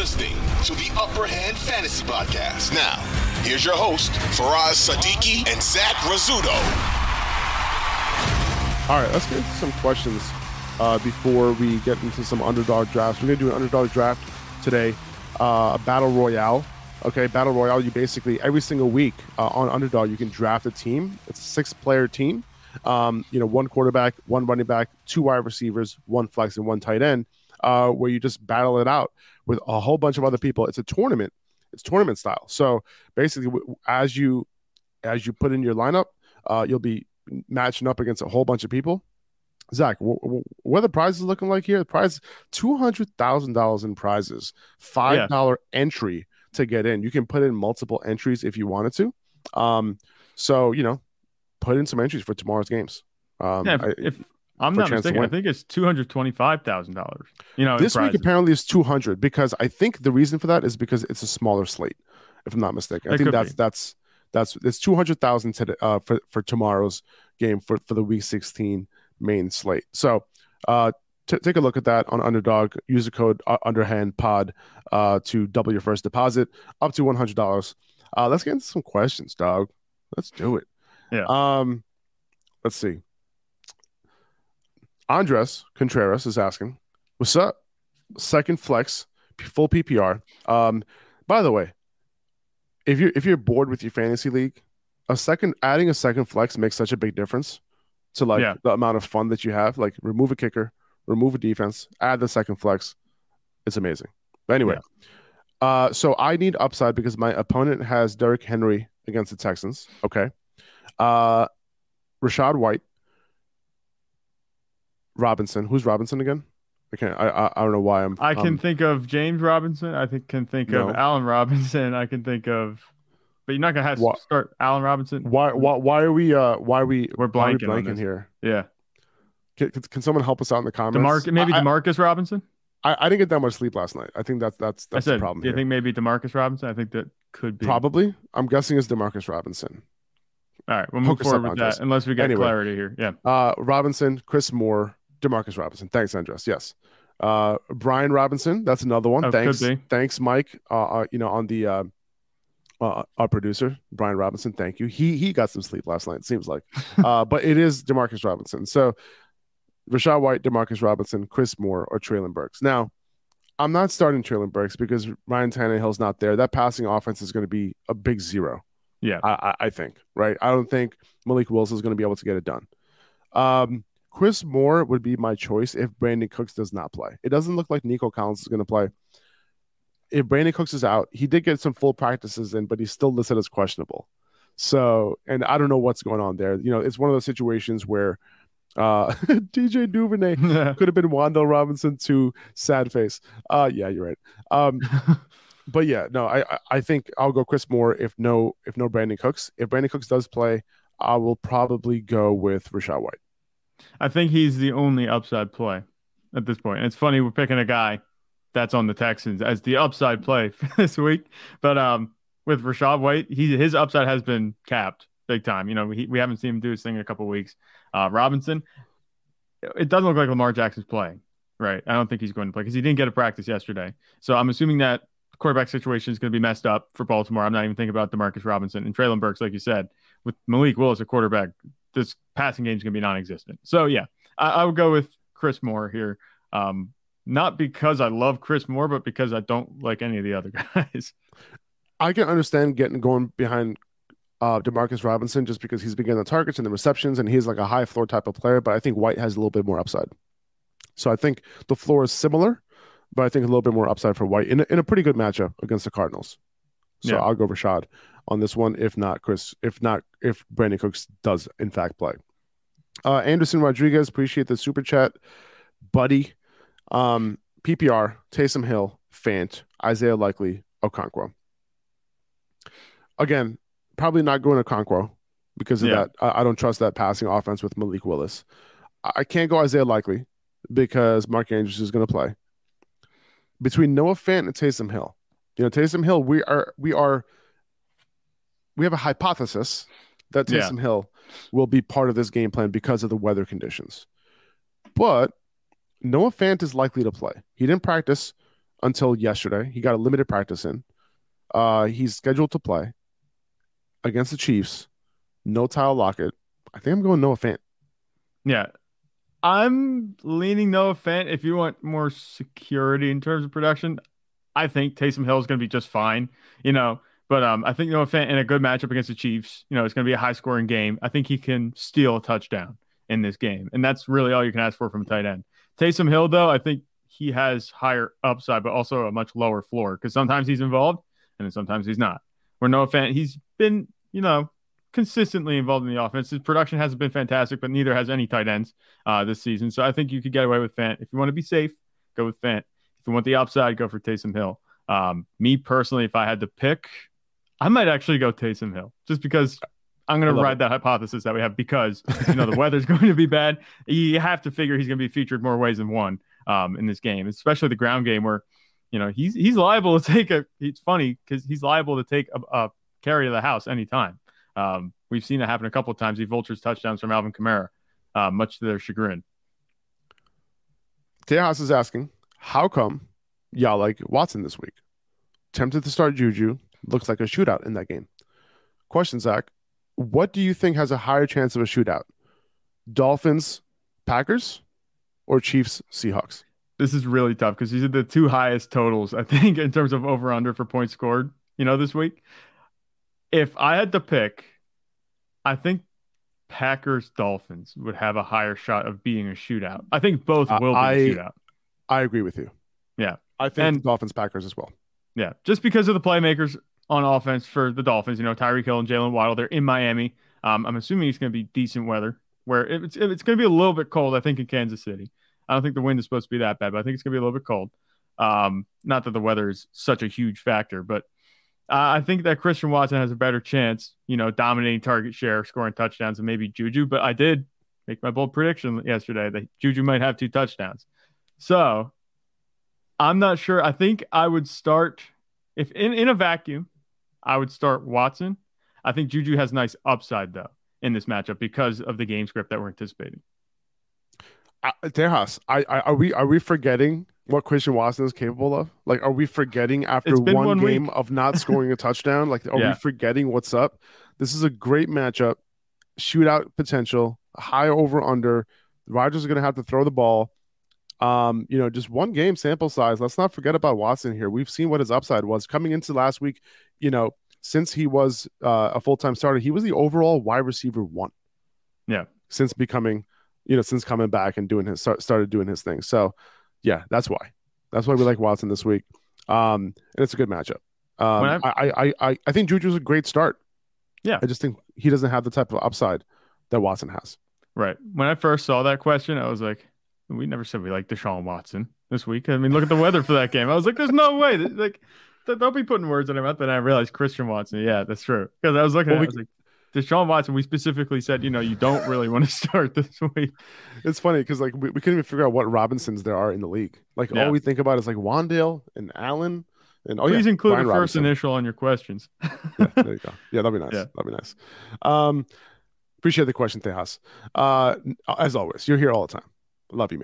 listening to the Upper Hand Fantasy Podcast. Now, here's your host, Faraz Saddiqui and Zach Rizzuto. All right, let's get into some questions before we get into some underdog drafts. We're going to do an underdog draft today, a battle royale. Okay, battle royale, you basically, every single week on Underdog, you can draft a team. It's a six-player team. One quarterback, one running back, two wide receivers, one flex, and one tight end, where you just battle it out with a whole bunch of other people. It's a tournament. It's tournament style. So basically, as you put in your lineup, you'll be matching up against a whole bunch of people. Zach, what are the prizes looking like here? The prize, $200,000 in prizes, $5 entry to get in. You can put in multiple entries if you wanted to. Put in some entries for tomorrow's games. If I'm not mistaken, I think it's $225,000. This week apparently is $200,000 because I think the reason for that is because it's a smaller slate. If I'm not mistaken, I think that's it's $200,000 today for tomorrow's game for the Week 16 main slate. So take a look at that on Underdog. Use the code UnderhandPod to double your first deposit up to $100. Let's get into some questions, dog. Let's do it. Yeah. Let's see. Andres Contreras is asking, "What's up? Second flex, full PPR." By the way, if you're bored with your fantasy league, adding a second flex makes such a big difference to the amount of fun that you have. Like, remove a kicker, remove a defense, add the second flex. It's amazing. But anyway, so I need upside because my opponent has Derrick Henry against the Texans. Okay. Rachaad White, Robinson. Who's Robinson again? I don't know why I'm. I can think of James Robinson. I can think of Allen Robinson. I can think of, but you're not gonna have to start Allen Robinson. Why are we blanking here? Yeah. Can someone help us out in the comments? DeMarcus Robinson. I didn't get that much sleep last night. I think that's the problem. Do you think maybe DeMarcus Robinson? I think that could be probably. I'm guessing it's DeMarcus Robinson. All right, we'll move forward with that unless we get clarity here. Yeah. Robinson, Chris Moore, DeMarcus Robinson. Thanks, Andres. Yes. Brian Robinson. That's another one. Thanks, Mike. On the our producer, Brian Robinson. Thank you. He got some sleep last night, it seems like. But it is DeMarcus Robinson. So Rachaad White, DeMarcus Robinson, Chris Moore, or Treylon Burks. Now, I'm not starting Treylon Burks because Ryan Tannehill's not there. That passing offense is going to be a big zero. Yeah, I think, right? I don't think Malik Willis is going to be able to get it done. Chris Moore would be my choice if Brandon Cooks does not play. It doesn't look like Nico Collins is going to play. If Brandon Cooks is out, he did get some full practices in, but he's still listed as questionable. So, and I don't know what's going on there. It's one of those situations where DJ Duvernay could have been Wandell Robinson to sad face. Yeah, you're right. But yeah, no, I think I'll go Chris Moore if no Brandon Cooks. If Brandon Cooks does play, I will probably go with Rachaad White. I think he's the only upside play at this point. And it's funny we're picking a guy that's on the Texans as the upside play for this week. But with Rachaad White, his upside has been capped big time. We haven't seen him do his thing in a couple of weeks. Robinson, it doesn't look like Lamar Jackson's playing, right? I don't think he's going to play because he didn't get a practice yesterday. So I'm assuming that quarterback situation is going to be messed up for Baltimore. I'm not even thinking about DeMarcus Robinson and Treylon Burks, like you said, with Malik Willis, a quarterback, this passing game is going to be non-existent. So yeah, I would go with Chris Moore here. Not because I love Chris Moore, but because I don't like any of the other guys. I can understand going behind DeMarcus Robinson just because he's been getting the targets and the receptions and he's like a high floor type of player, but I think White has a little bit more upside. So I think the floor is similar, but I think a little bit more upside for White in a pretty good matchup against the Cardinals. So yeah. I'll go Rachaad on this one, if Brandon Cooks does in fact play. Anderson Rodriguez, appreciate the super chat, buddy. PPR, Taysom Hill, Fant, Isaiah Likely, Okonkwo. Again, probably not going to Okonkwo because of that. I don't trust that passing offense with Malik Willis. I can't go Isaiah Likely because Mark Andrews is going to play. Between Noah Fant and Taysom Hill, Taysom Hill, we have a hypothesis that Taysom Hill will be part of this game plan because of the weather conditions. But Noah Fant is likely to play. He didn't practice. until yesterday. He got a limited practice in. He's scheduled to play against the Chiefs. No Tyler Lockett. I think I'm going Noah Fant. Yeah. I'm leaning Noah Fant. If you want more security in terms of production, I think Taysom Hill is going to be just fine, you know. But I think Noah Fant in a good matchup against the Chiefs, you know, it's going to be a high-scoring game. I think he can steal a touchdown in this game, and that's really all you can ask for from a tight end. Taysom Hill, though, I think he has higher upside, but also a much lower floor because sometimes he's involved and then sometimes he's not. Where Noah Fant, he's been, you know, consistently involved in the offense. His production hasn't been fantastic, but neither has any tight ends this season. So I think you could get away with Fant. If you want to be safe, go with Fant. If you want the upside, go for Taysom Hill. Me personally, if I had to pick, I might actually go Taysom Hill just because I'm going to ride that hypothesis that we have because, you know, the weather's going to be bad. You have to figure he's going to be featured more ways than one in this game, especially the ground game where, you know, he's liable to take a – it's funny because he's liable to take a carry to the house anytime. We've seen that happen a couple of times. He vultures touchdowns from Alvin Kamara, much to their chagrin. Tejas is asking, how come y'all like Watson this week? Tempted to start Juju. Looks like a shootout in that game. Question, Zach. What do you think has a higher chance of a shootout? Dolphins, Packers, or Chiefs, Seahawks? This is really tough because these are the two highest totals, I think, in terms of over-under for points scored, you know, this week. If I had to pick, I think Packers Dolphins would have a higher shot of being a shootout. I think both will be a shootout. I agree with you. Yeah. I think Dolphins Packers as well. Yeah. Just because of the playmakers on offense for the Dolphins, you know, Tyreek Hill and Jalen Waddle, they're in Miami. I'm assuming it's going to be decent weather where it's going to be a little bit cold, I think, in Kansas City. I don't think the wind is supposed to be that bad, but I think it's going to be a little bit cold. Not that the weather is such a huge factor, but I think that Christian Watson has a better chance, you know, dominating target share, scoring touchdowns, and maybe Juju. But I did make my bold prediction yesterday that Juju might have 2 touchdowns. So I'm not sure. I think I would start, if in a vacuum, I would start Watson. I think Juju has nice upside, though, in this matchup because of the game script that we're anticipating. Tejas, are we forgetting what Christian Watson is capable of? Like, are we forgetting after one game week of not scoring a touchdown? Like, are we forgetting what's up? This is a great matchup. Shootout potential, high over under. Rodgers is going to have to throw the ball. You know, just one game sample size. Let's not forget about Watson here. We've seen what his upside was coming into last week. You know, since he was a full-time starter, he was the overall wide receiver 1. Yeah. Since coming back and doing his started doing his thing. So, yeah, that's why we like Watson this week, and it's a good matchup. I think Juju's a great start. Yeah, I just think he doesn't have the type of upside that Watson has. Right. When I first saw that question, I was like, we never said we like Deshaun Watson this week. I mean, look at the weather for that game. I was like, there's no way. Like, don't be putting words in my mouth. Then I realized Christian Watson. Yeah, that's true. Because I was looking at it, I was like, Deshaun Watson, we specifically said, you know, you don't really want to start this week. It's funny because, like, we couldn't even figure out what Robinsons there are in the league. Like, all we think about is, like, Wandale and Allen. And Please include Brian the first Robinson. Initial on your questions. Yeah, there you go. Yeah, that'd be nice. Yeah. That'd be nice. Appreciate the question, Tejas. As always, you're here all the time. Love you,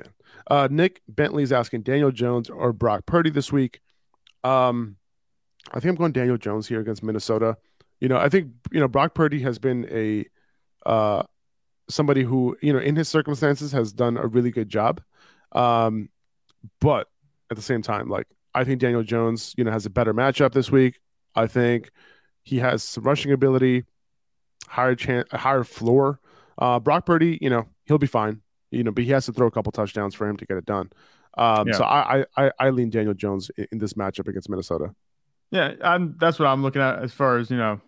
man. Nick Bentley's asking Daniel Jones or Brock Purdy this week. I think I'm going Daniel Jones here against Minnesota. You know, I think, you know, Brock Purdy has been somebody who, you know, in his circumstances has done a really good job. But at the same time, like, I think Daniel Jones, you know, has a better matchup this week. I think he has some rushing ability, higher floor. Brock Purdy, you know, he'll be fine, you know, but he has to throw a couple touchdowns for him to get it done. So I lean Daniel Jones in this matchup against Minnesota. Yeah, that's what I'm looking at as far as, you know,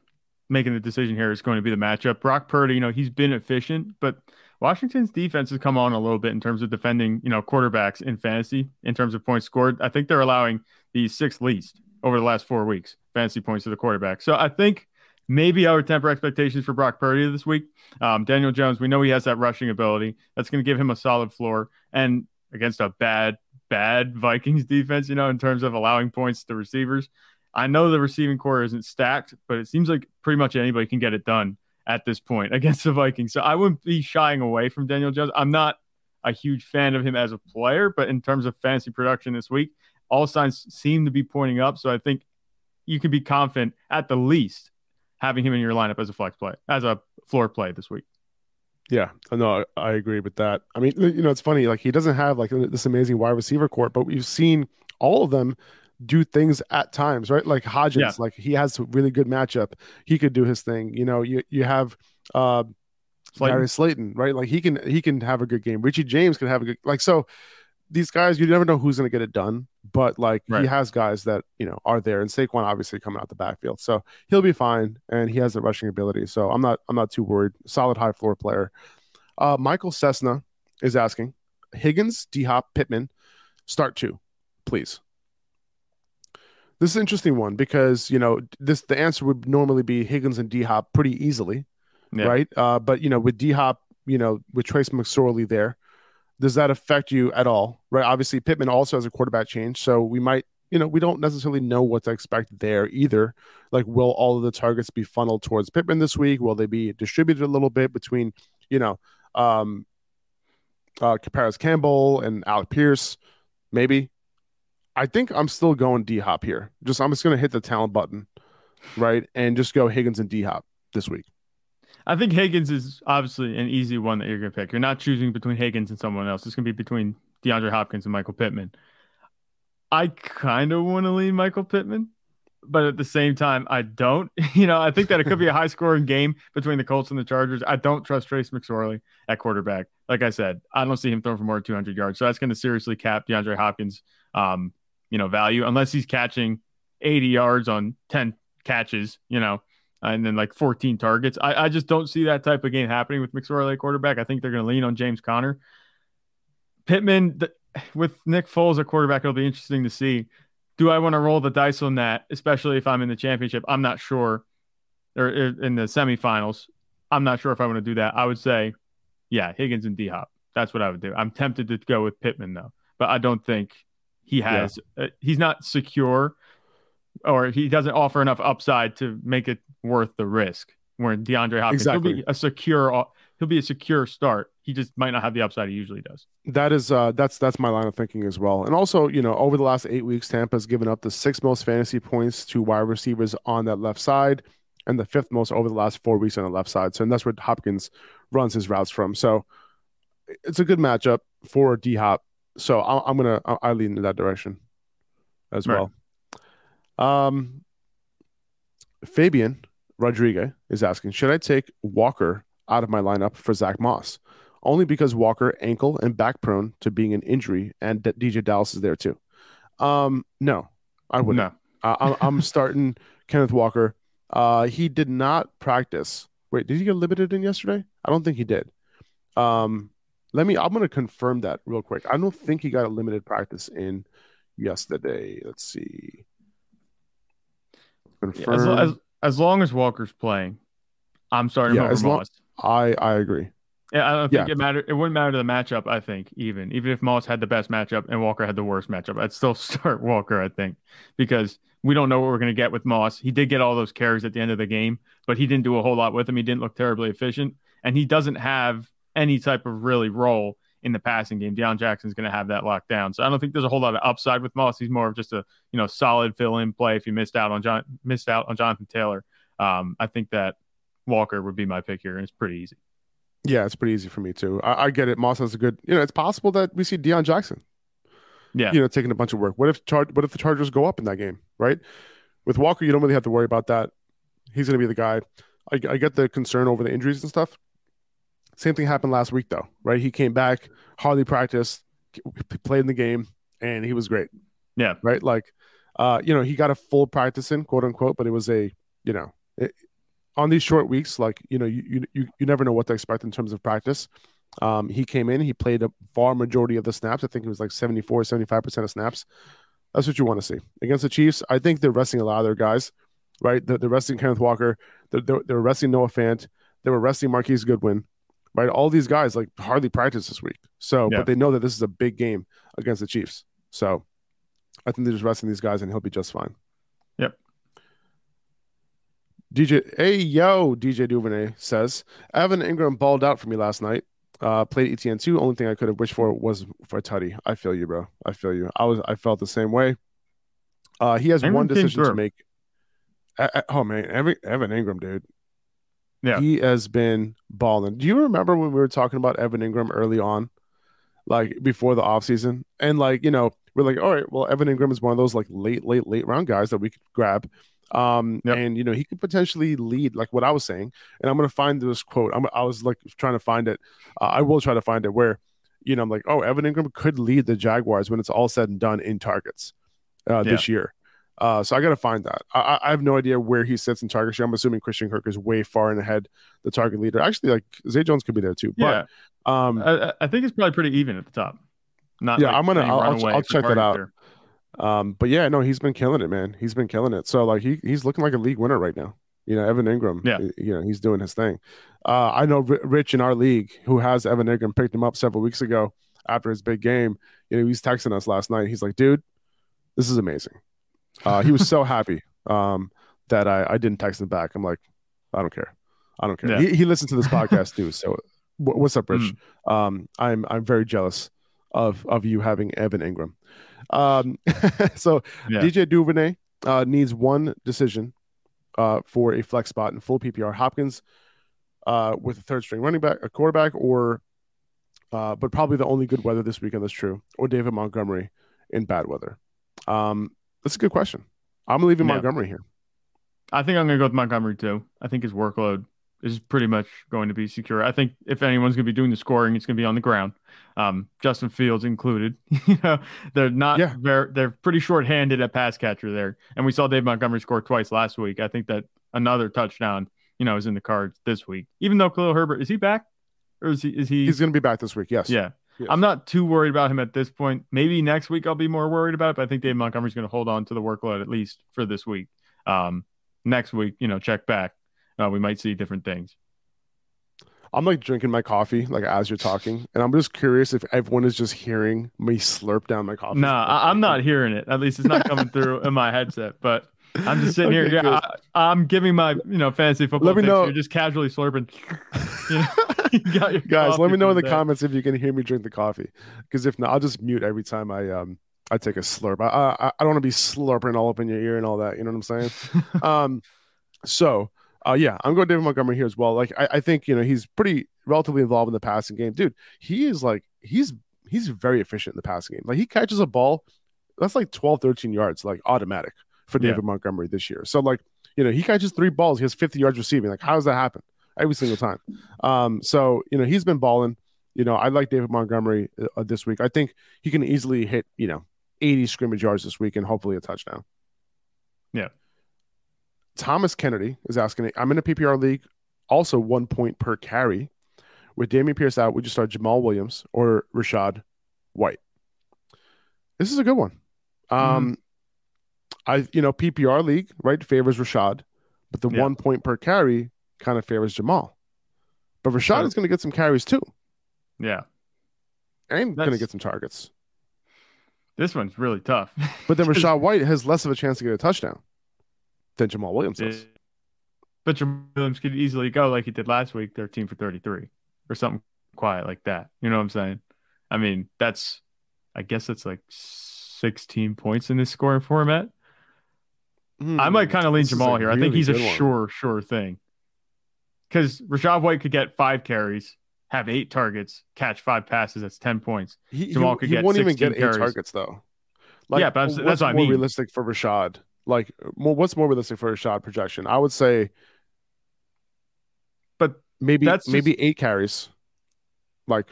making the decision here is going to be the matchup. Brock Purdy, you know, he's been efficient, but Washington's defense has come on a little bit in terms of defending, you know, quarterbacks in fantasy in terms of points scored. I think they're allowing the 6th least over the last 4 weeks, fantasy points to the quarterback. So I think maybe I would temper expectations for Brock Purdy this week. Daniel Jones, we know he has that rushing ability. That's going to give him a solid floor. And against a bad Vikings defense, you know, in terms of allowing points to receivers, I know the receiving core isn't stacked, but it seems like pretty much anybody can get it done at this point against the Vikings. So I wouldn't be shying away from Daniel Jones. I'm not a huge fan of him as a player, but in terms of fantasy production this week, all signs seem to be pointing up. So I think you can be confident at the least having him in your lineup as a flex play, as a floor play this week. Yeah, no, I agree with that. I mean, you know, it's funny, like he doesn't have like this amazing wide receiver corps, but we've seen all of them do things at times, right? Like Hodgins, like he has a really good matchup. He could do his thing. You know, you have Slayton, right? Like he can have a good game. Richie James could have a good, like, so these guys, you never know who's going to get it done, but like he has guys that, you know, are there, and Saquon obviously coming out the backfield. So he'll be fine, and he has the rushing ability. So I'm not too worried. Solid high floor player. Michael Cessna is asking, Higgins, D-Hop, Pittman, start two, please. This is an interesting one because, you know, the answer would normally be Higgins and D-Hop pretty easily, right? But, you know, with D-Hop, you know, with Trace McSorley there, does that affect you at all, right? Obviously, Pittman also has a quarterback change, so we might, you know, we don't necessarily know what to expect there either. Like, will all of the targets be funneled towards Pittman this week? Will they be distributed a little bit between, you know, Kaparis Campbell and Alec Pierce? Maybe. I think I'm still going D-Hop here. I'm just going to hit the talent button, right, and just go Higgins and D-Hop this week. I think Higgins is obviously an easy one that you're going to pick. You're not choosing between Higgins and someone else. It's going to be between DeAndre Hopkins and Michael Pittman. I kind of want to lean Michael Pittman, but at the same time, I don't. You know, I think that it could be a high-scoring game between the Colts and the Chargers. I don't trust Trace McSorley at quarterback. Like I said, I don't see him throwing for more than 200 yards, so that's going to seriously cap DeAndre Hopkins' you know, value, unless he's catching 80 yards on 10 catches, you know, and then like 14 targets. I just don't see that type of game happening with McSorley quarterback. I think they're going to lean on James Conner. Pittman, with Nick Foles at quarterback, it'll be interesting to see. Do I want to roll the dice on that, especially if I'm in the championship? I'm not sure. Or in the semifinals, I'm not sure if I want to do that. I would say, yeah, Higgins and D-Hop. That's what I would do. I'm tempted to go with Pittman, though, but I don't think he has. He's not secure, or he doesn't offer enough upside to make it worth the risk. Where DeAndre Hopkins, he'll be a secure start. He just might not have the upside he usually does. That is that's my line of thinking as well. And also, you know, over the last 8 weeks, Tampa's given up the 6th most fantasy points to wide receivers on that left side, and the 5th most over the last 4 weeks on the left side. So, and that's where Hopkins runs his routes from. So, it's a good matchup for D-Hop. So I lean in that direction as well. Fabian Rodriguez is asking, should I take Walker out of my lineup for Zach Moss? Only because Walker ankle and back prone to being an injury, and DJ Dallas is there too. No, I wouldn't. No. I'm starting Kenneth Walker. He did not practice. Wait, did he get limited in yesterday? I don't think he did. I'm going to confirm that real quick. I don't think he got a limited practice in yesterday. Let's see. Confirm. Yeah, as long as Walker's playing, I'm starting over Moss. I agree. Yeah, I don't think it matters. It wouldn't matter the matchup, I think, even if Moss had the best matchup and Walker had the worst matchup, I'd still start Walker, I think, because we don't know what we're going to get with Moss. He did get all those carries at the end of the game, but he didn't do a whole lot with them. He didn't look terribly efficient, and he doesn't have any type of really role in the passing game. Deion Jackson's going to have that locked down. So I don't think there's a whole lot of upside with Moss. He's more of just a, you know, solid fill-in play if you missed out on Jonathan Taylor. I think that Walker would be my pick here, and it's pretty easy. Yeah, it's pretty easy for me too. I get it. Moss has a good, you know, it's possible that we see Deion Jackson, you know, taking a bunch of work. What if the Chargers go up in that game, right? With Walker, you don't really have to worry about that. He's going to be the guy. I get the concern over the injuries and stuff. Same thing happened last week, though, right? He came back, hardly practiced, played in the game, and he was great. Yeah. Right? Like, you know, he got a full practice in, quote unquote, but it was a, you know, on these short weeks, like, you know, you never know what to expect in terms of practice. He came in, he played a far majority of the snaps. I think it was like 74, 75% of snaps. That's what you want to see. Against the Chiefs, I think they're resting a lot of their guys, right? They're resting Kenneth Walker. They're resting Noah Fant. They were resting Marquise Goodwin. Right, all these guys like hardly practice this week, so but they know that this is a big game against the Chiefs, so I think they're just resting these guys, and he'll be just fine. Yep. DJ Duvernay says Evan Engram balled out for me last night. Played ETN too. Only thing I could have wished for was for Tutty. I feel you, bro. I feel you. I felt the same way. He has one decision to make. Evan Engram, dude. Yeah, he has been balling. Do you remember when we were talking about Evan Engram early on, like before the offseason? And like, you know, we're like, all right, well, Evan Engram is one of those like late round guys that we could grab. And you know, he could potentially lead, like what I was saying. And I'm gonna find this quote. I will try to find it where, you know, I'm like, oh, Evan Engram could lead the Jaguars when it's all said and done in targets this year. So I gotta find that. I have no idea where he sits in target share. I'm assuming Christian Kirk is way far and ahead the target leader. Actually, like Zay Jones could be there too. Yeah. But I think it's probably pretty even at the top. I'll check that out. There. But yeah, no, he's been killing it, man. He's been killing it. So like he's looking like a league winner right now. You know, Evan Engram. Yeah. You know, he's doing his thing. I know Rich in our league who has Evan Engram picked him up several weeks ago after his big game. You know, he's texting us last night. He's like, dude, this is amazing. He was so happy that I didn't text him back. I'm like, I don't care. Yeah. He listened to this podcast too. So what's up, Rich? I'm very jealous of you having Evan Engram. DJ Duvernay needs one decision for a flex spot in full PPR. Hopkins with a third string running back, a quarterback, or but probably the only good weather this weekend. That's true. Or David Montgomery in bad weather. That's a good question. I'm leaving Montgomery here. I think I'm going to go with Montgomery too. I think his workload is pretty much going to be secure. I think if anyone's going to be doing the scoring, it's going to be on the ground. Justin Fields included. You know, they're not they're pretty short-handed at pass catcher there. And we saw Dave Montgomery score twice last week. I think that another touchdown, you know, is in the cards this week. Even though Khalil Herbert, is he back? Or is he He's going to be back this week, yes. Yeah. Yes. I'm not too worried about him at this point. Maybe next week I'll be more worried about it, but I think Dave Montgomery's going to hold on to the workload at least for this week. Next week, you know, check back. We might see different things. I'm like drinking my coffee like as you're talking, and I'm just curious if everyone is just hearing me slurp down my coffee. No, I'm not hearing it. At least it's not coming through in my headset, but I'm just sitting here. Yeah, I'm giving my, you know, fantasy football. Let me know. You're just casually slurping. You know? You got your guys, let me know in the comments if you can hear me drink the coffee. Because if not, I'll just mute every time I take a slurp. I don't want to be slurping all up in your ear and all that. You know what I'm saying? I'm going David Montgomery here as well. Like I think, you know, he's pretty relatively involved in the passing game, dude. He is like he's very efficient in the passing game. Like he catches a ball that's like 12, 13 yards, like automatic for David Montgomery this year. So like, you know, he catches 3 balls, he has 50 yards receiving. Like how does that happen? Every single time. So, you know, he's been balling. You know, I like David Montgomery this week. I think he can easily hit, you know, 80 scrimmage yards this week and hopefully a touchdown. Yeah. Thomas Kennedy is asking, I'm in a PPR league, also 1 point per carry. With Damian Pierce out, would you start Jamaal Williams or Rachaad White? This is a good one. PPR league, right, favors Rachaad, but the 1 point per carry kind of favors Jamaal, but Rachaad is going to get some carries too. Yeah, and going to get some targets. This one's really tough. But then Rachaad White has less of a chance to get a touchdown than Jamaal Williams does. But Jamaal Williams could easily go like he did last week, 13 for 33 or something quiet like that. You know what I'm saying? I mean, I guess that's like 16 points in this scoring format. I might kind of lean Jamaal here. Really, I think he's a sure thing. Because Rachaad White could get 5 carries, have 8 targets, catch 5 passes. That's 10 points. Jamaal could get 16 carries. He won't even get 8 targets, though. Like, yeah, but that's what I mean. What's more realistic for Rachaad? Like, what's more realistic for Rachaad projection? I would say but maybe 8 carries, like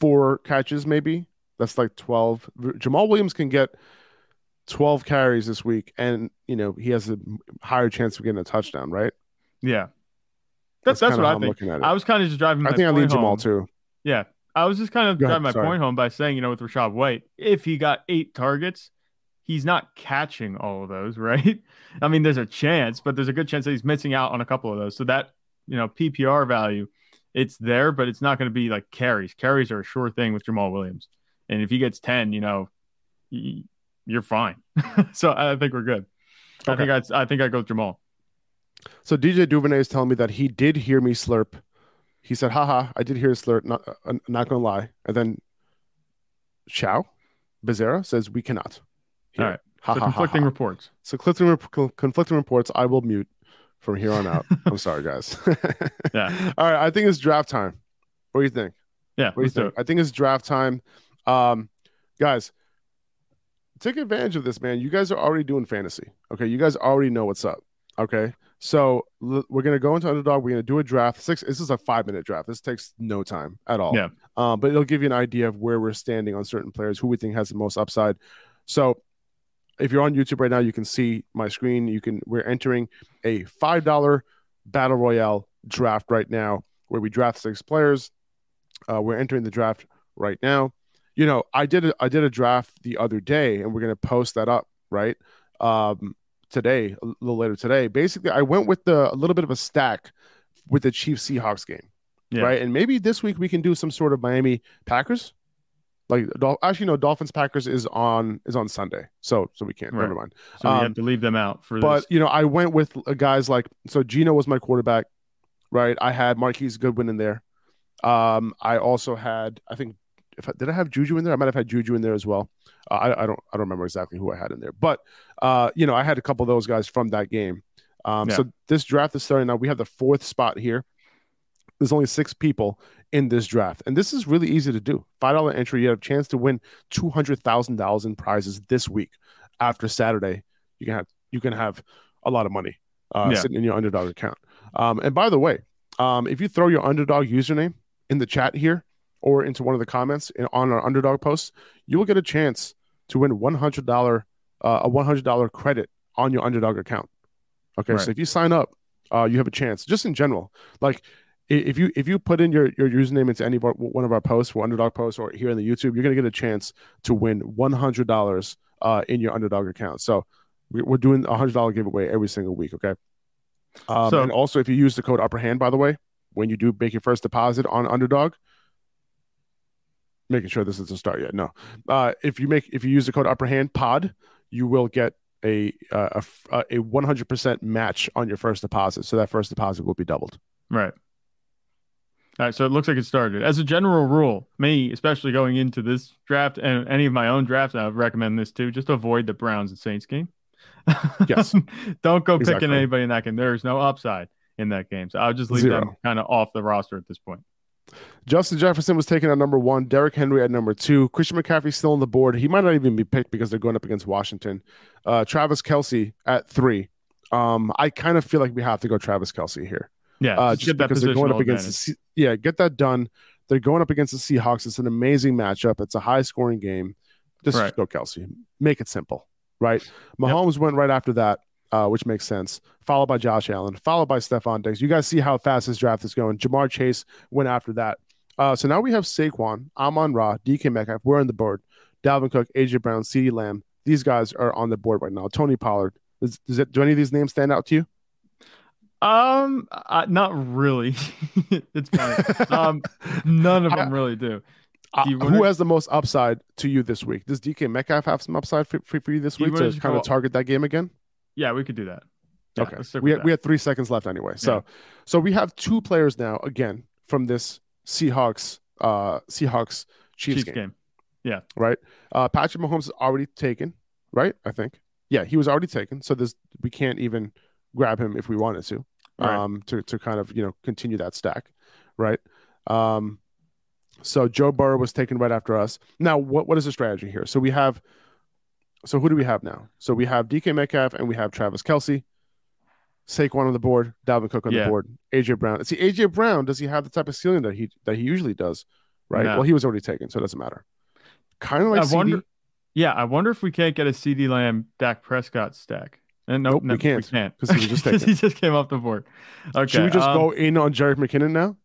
4 catches maybe. That's like 12. Jamaal Williams can get 12 carries this week, and, you know, he has a higher chance of getting a touchdown, right? Yeah. That's what I think. I was kind of just driving my point home. I think I lead Jamaal too. Yeah. I was just kind of driving my point home by saying, you know, with Rachaad White, if he got 8 targets, he's not catching all of those, right? I mean, there's a chance, but there's a good chance that he's missing out on a couple of those. So that, you know, PPR value, it's there, but it's not going to be like carries. Carries are a sure thing with Jamaal Williams. And if he gets 10, you know, you're fine. So I think we're good. Okay. I think I go with Jamaal. So DJ Duvernay is telling me that he did hear me slurp. He said, haha, I did hear a slur, not going to lie. And then Chow Bezerra says, we cannot. Here. All right. Ha, so ha, conflicting ha, ha. Reports. So conflicting reports, I will mute from here on out. I'm sorry, guys. Yeah. All right. I think it's draft time. What do you think? Yeah. What do you think? I think it's draft time. Guys, take advantage of this, man. You guys are already doing fantasy. Okay. You guys already know what's up. Okay. So we're going to go into Underdog. We're going to do a draft. This is a 5-minute draft. This takes no time at all. Yeah. But it'll give you an idea of where we're standing on certain players, who we think has the most upside. So if you're on YouTube right now, you can see my screen. We're entering a $5 Battle Royale draft right now where we draft 6 players. We're entering the draft right now. You know, I did a draft the other day, and we're going to post that up, right? Today, a little later today. Basically, I went with a little bit of a stack with the Chiefs Seahawks game, yeah. Right? And maybe this week we can do some sort of Miami Packers. Like, actually, no, Dolphins Packers is on Sunday, so we can't. Right. Never mind. So we have to leave them out for. But this. You know, I went with guys like, so Geno was my quarterback, right? I had Marquise Goodwin in there. I also had, I think, did I have Juju in there? I might have had Juju in there as well. I don't remember exactly who I had in there, but you know, I had a couple of those guys from that game. Yeah. So this draft is starting now. We have the 4th spot here. There's only 6 people in this draft, and this is really easy to do. $5 entry. You have a chance to win $200,000 in prizes this week. After Saturday, you can have a lot of money sitting in your Underdog account. And by the way, if you throw your Underdog username in the chat here, or into one of the comments on our Underdog posts, you will get a chance to win $100 credit on your Underdog account. Okay, right. So if you sign up, you have a chance. Just in general, like if you put in your username into any of one of our posts, for Underdog posts or here on the YouTube, you're gonna get a chance to win $100 in your Underdog account. So we're doing a $100 giveaway every single week. Okay, and also if you use the code Upper Hand, by the way, when you do make your first deposit on Underdog. Making sure this doesn't start yet. No, if you use the code Upper Hand Pod, you will get a 100% match on your first deposit. So that first deposit will be doubled. Right. All right. So it looks like it started. As a general rule, me especially going into this draft and any of my own drafts, I would recommend this too. Just avoid the Browns and Saints game. Yes. Don't go picking anybody in that game. There is no upside in that game. So I'll just leave them kind of off the roster at this point. Justin Jefferson was taken at number 1. Derrick Henry at number 2. Christian McCaffrey's still on the board. He might not even be picked because they're going up against Washington. Travis Kelce at 3. I kind of feel like we have to go Travis Kelce here. Yeah, just because they're going up against get that done. They're going up against the Seahawks. It's an amazing matchup. It's a high-scoring game. Just go Kelce. Make it simple, right? Mahomes went right after that. Which makes sense, followed by Josh Allen, followed by Stephon Diggs. You guys see how fast this draft is going. Jamar Chase went after that. So now we have Saquon, Amon-Ra, DK Metcalf. We're on the board. Dalvin Cook, A.J. Brown, CeeDee Lamb. These guys are on the board right now. Tony Pollard. Do any of these names stand out to you? Not really. It's funny. None of them really do. Who has the most upside to you this week? Does DK Metcalf have some upside for you this week to kind of target that game again? Yeah, we could do that. Yeah, okay. We had 3 seconds left anyway. So So we have 2 players now, again, from this Seahawks Chiefs game. Yeah. Right? Patrick Mahomes is already taken, right? I think. Yeah, he was already taken. So we can't even grab him if we wanted to. Right. To kind of, you know, continue that stack. Right. So Joe Burrow was taken right after us. Now what is the strategy here? So we have who do we have now? So we have DK Metcalf and we have Travis Kelce, Saquon on the board, Dalvin Cook on the board, AJ Brown. See, AJ Brown, does he have the type of ceiling that he usually does? Right. No. Well, he was already taken, so it doesn't matter. Kind of like CD. Yeah, I wonder if we can't get a CeeDee Lamb, Dak Prescott stack. And nope, we can't. Because he was just taken. He just came off the board. Okay. Should we just go in on Jerick McKinnon now?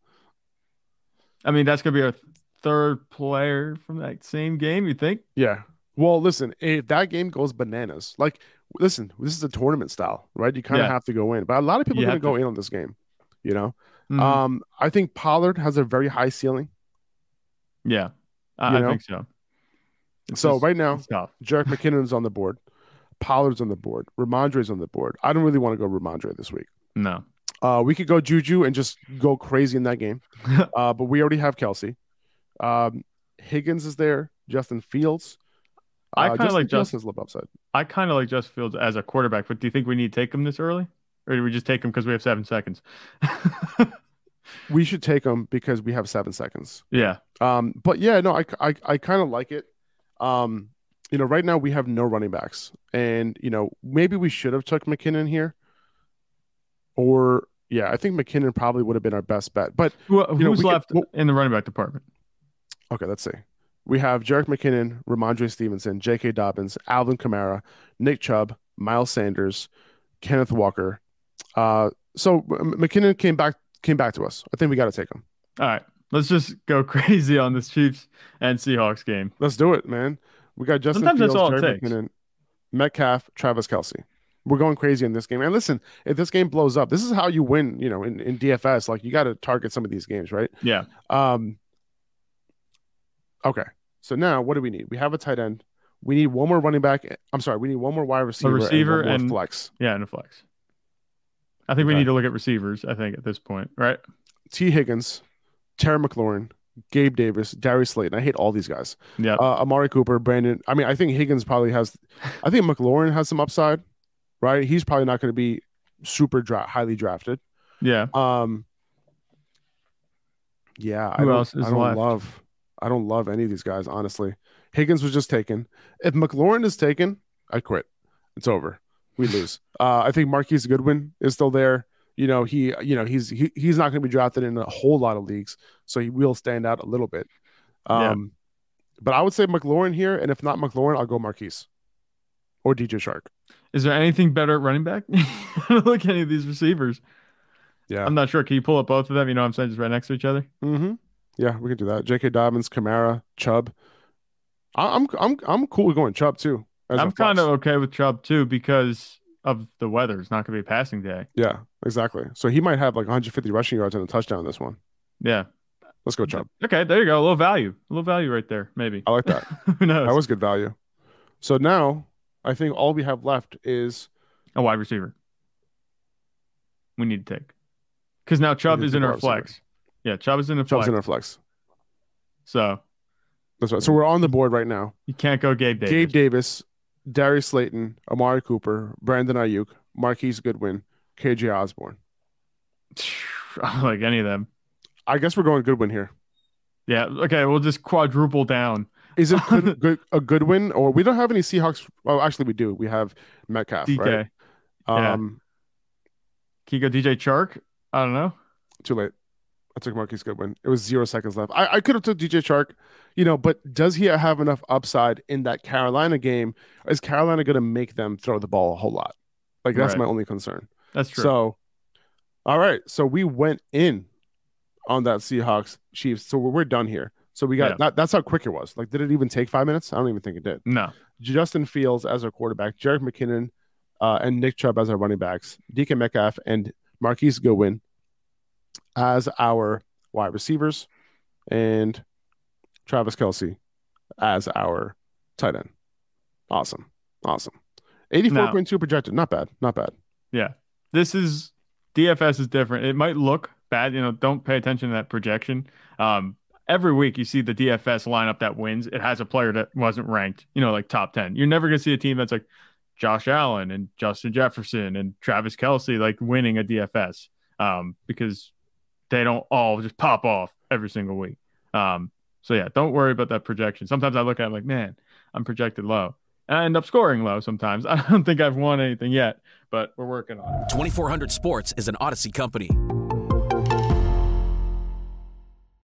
I mean, that's gonna be our 3rd player from that same game. You think? Yeah. Well, listen, if that game goes bananas, like, listen, this is a tournament style, right? You kind of have to go in. But a lot of people are going to go in on this game, you know? Mm-hmm. I think Pollard has a very high ceiling. Yeah, I think so. Right now, Jerick McKinnon's on the board. Pollard's on the board. Ramondre's on the board. I don't really want to go Ramondre this week. No. We could go Juju and just go crazy in that game. But we already have Kelce. Higgins is there. Justin Fields. I kind of like Justin's lip upside. I kind of like Justin Fields as a quarterback, but do you think we need to take him this early? Or do we just take him because we have 7 seconds? We should take him because we have 7 seconds. Yeah. But yeah, no, I kind of like it. You know, right now we have no running backs, and you know, maybe we should have took McKinnon here. Or yeah, I think McKinnon probably would have been our best bet. But well, who's left in the running back department? Okay, let's see. We have Jerick McKinnon, Ramondre Stevenson, J.K. Dobbins, Alvin Kamara, Nick Chubb, Miles Sanders, Kenneth Walker. So McKinnon came back to us. I think we got to take him. All right, let's just go crazy on this Chiefs and Seahawks game. Let's do it, man. We got Justin Fields, Jerick McKinnon, Metcalf, Travis Kelce. We're going crazy in this game. And listen, if this game blows up, this is how you win, you know, in DFS. Like, you got to target some of these games, right? Yeah. Okay. So now what do we need? We have a tight end. We need one more running back. I'm sorry. We need one more wide receiver. And flex. Yeah, and a flex. I think we need to look at receivers, I think, at this point, right? T. Higgins, Terry McLaurin, Gabe Davis, Darius Slayton. I hate all these guys. Yeah. Amari Cooper, Brandon. I mean, I think Higgins probably has – I think McLaurin has some upside, right? He's probably not going to be super highly drafted. Yeah. Yeah. I don't love any of these guys, honestly. Higgins was just taken. If McLaurin is taken, I quit. It's over. We lose. I think Marquise Goodwin is still there. You know, he's not going to be drafted in a whole lot of leagues, so he will stand out a little bit. But I would say McLaurin here, and if not McLaurin, I'll go Marquise or DJ Shark. Is there anything better at running back? I don't like any of these receivers. Yeah, I'm not sure. Can you pull up both of them? You know what I'm saying? Just right next to each other. Mm-hmm. Yeah, we can do that. J.K. Dobbins, Kamara, Chubb. I'm cool with going Chubb too. I'm kind of okay with Chubb too because of the weather. It's not going to be a passing day. Yeah, exactly. So he might have like 150 rushing yards and a touchdown this one. Yeah. Let's go Chubb. Okay, there you go. A little value right there, maybe. I like that. Who knows? That was good value. So now I think all we have left is a wide receiver. We need to take. Because now Chubb is in our flex. Yeah, Chubb is in the flex. So that's right. So we're on the board right now. You can't go Gabe Davis. Gabe Davis, Darius Slayton, Amari Cooper, Brandon Ayuk, Marquise Goodwin, KJ Osborne. I don't like any of them. I guess we're going Goodwin here. Yeah. Okay. We'll just quadruple down. Is it a Goodwin? Or we don't have any Seahawks? Well, actually, we do. We have Metcalf, DK. Right? Yeah. Can you go DJ Chark? I don't know. Too late. I took Marquise Goodwin. It was 0 seconds left. I could have took DJ Chark, you know, but does he have enough upside in that Carolina game? Is Carolina going to make them throw the ball a whole lot? Like, that's my only concern. That's true. So, all right. So we went in on that Seahawks Chiefs. So we're done here. So we got that's how quick it was. Like, did it even take 5 minutes? I don't even think it did. No. Justin Fields as our quarterback, Jerick McKinnon and Nick Chubb as our running backs, DK Metcalf and Marquise Goodwin as our wide receivers, and Travis Kelce as our tight end. Awesome. 84.2 projected. Not bad. Yeah. This is DFS is different. It might look bad. You know, don't pay attention to that projection. Every week you see the DFS lineup that wins. It has a player that wasn't ranked, you know, like top 10. You're never going to see a team that's like Josh Allen and Justin Jefferson and Travis Kelce, like winning a DFS because they don't all just pop off every single week. So yeah, don't worry about that projection. Sometimes I look at it like, man, I'm projected low. And I end up scoring low sometimes. I don't think I've won anything yet, but we're working on it. 2400 Sports is an Odyssey company.